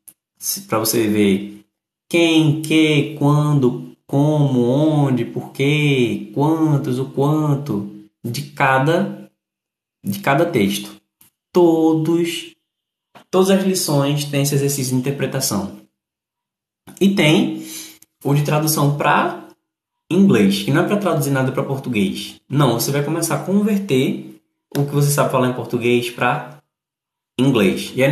para você ver quem, que, quando, como, onde, porquê, quantos, o quanto, de cada texto. Todas as lições têm esse exercício de interpretação. E tem o de tradução para inglês, que não é para traduzir nada para português. Não, você vai começar a converter o que você sabe falar em português para inglês. E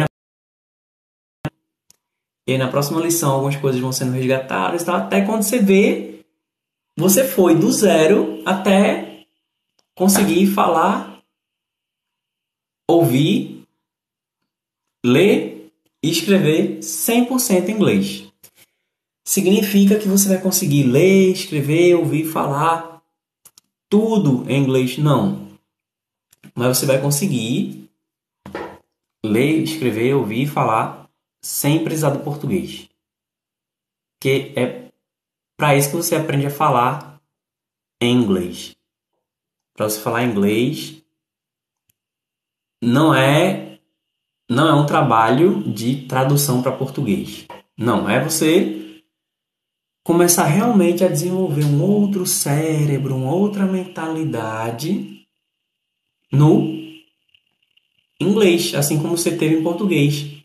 aí na próxima lição algumas coisas vão sendo resgatadas, tá? Até quando você vê, você foi do zero até conseguir falar, ouvir, ler e escrever 100% em inglês. Significa que você vai conseguir ler, escrever, ouvir, falar tudo em inglês? Não. Mas você vai conseguir ler, escrever, ouvir e falar sem precisar do português. Porque é para isso que você aprende a falar em inglês. Para você falar inglês não é um trabalho de tradução para português. Não, é você começar realmente a desenvolver um outro cérebro, uma outra mentalidade no inglês, assim como você teve em português.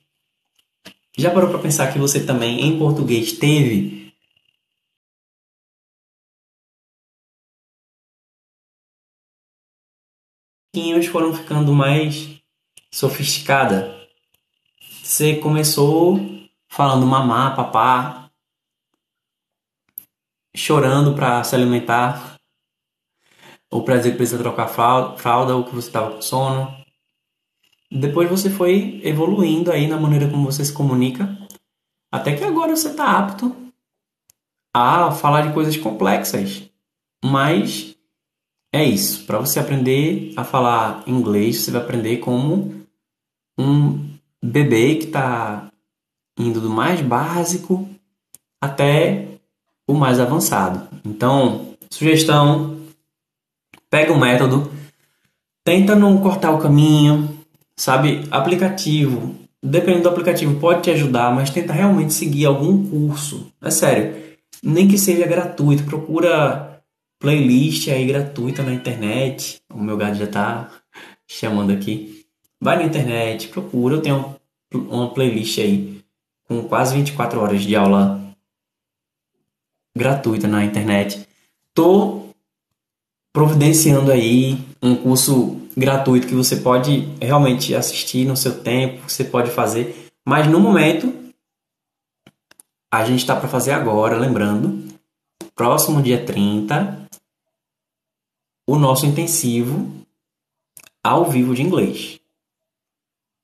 Já parou para pensar que você também em português teve que foram ficando mais sofisticada? Você começou falando mamá, papá, chorando para se alimentar, ou para dizer que precisa trocar fralda, ou que você estava com sono. Depois você foi evoluindo aí na maneira como você se comunica, até que agora você está apto a falar de coisas complexas. Mas é isso. Para você aprender a falar inglês, você vai aprender como um bebê que está indo do mais básico até o mais avançado. Então, sugestão: pega um método, tenta não cortar o caminho, sabe? Aplicativo, dependendo do aplicativo, pode te ajudar, mas tenta realmente seguir algum curso. É sério, nem que seja gratuito. Procura playlist aí gratuita na internet. O meu gato já tá chamando aqui. Vai na internet, procura. Eu tenho uma playlist aí com quase 24 horas de aula gratuita na internet. Tô providenciando aí um curso gratuito que você pode realmente assistir no seu tempo, você pode fazer. Mas no momento, a gente está para fazer agora, lembrando, próximo dia 30, o nosso intensivo ao vivo de inglês.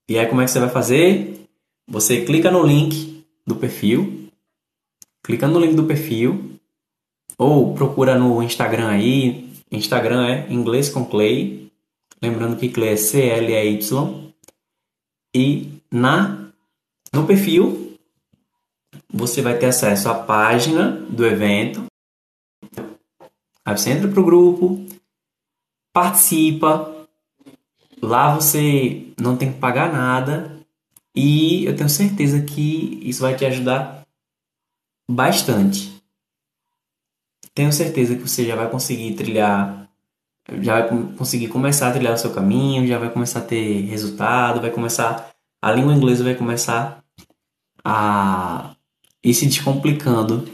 E aí como é que você vai fazer? Você clica no link do perfil, clicando no link do perfil, ou procura no Instagram aí, Instagram é Inglês com Clay, lembrando que Clay é C-L-E-Y, e no perfil você vai ter acesso à página do evento, aí você entra para o grupo, participa, lá você não tem que pagar nada, e eu tenho certeza que isso vai te ajudar bastante. Tenho certeza que você já vai conseguir trilhar, já vai conseguir começar a trilhar o seu caminho, já vai começar a ter resultado, vai começar, a língua inglesa vai começar a ir se descomplicando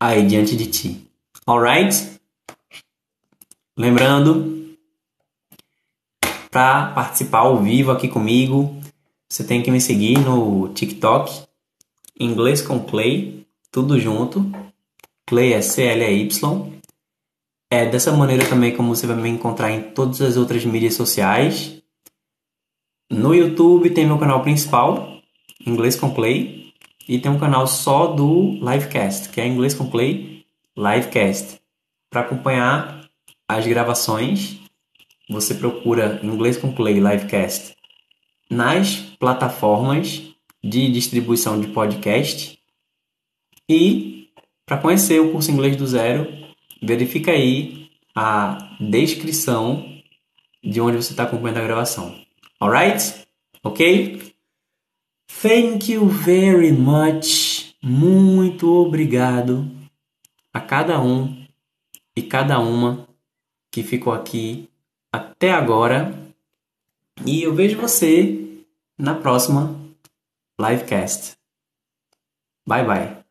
aí diante de ti. Alright? Lembrando, para participar ao vivo aqui comigo, você tem que me seguir no TikTok, Inglês com Clay, tudo junto. Clay é C-L-E-Y. É dessa maneira também como você vai me encontrar em todas as outras mídias sociais. No YouTube tem meu canal principal, Inglês com Clay, e tem um canal só do Livecast, que é Inglês com Clay Livecast. Para acompanhar as gravações, você procura Inglês com Clay Livecast nas plataformas de distribuição de podcast. E para conhecer o curso Inglês do Zero, verifica aí a descrição de onde você está acompanhando a gravação. Alright? Ok? Thank you very much. Muito obrigado a cada um e cada uma que ficou aqui até agora. E eu vejo você na próxima livecast. Bye bye.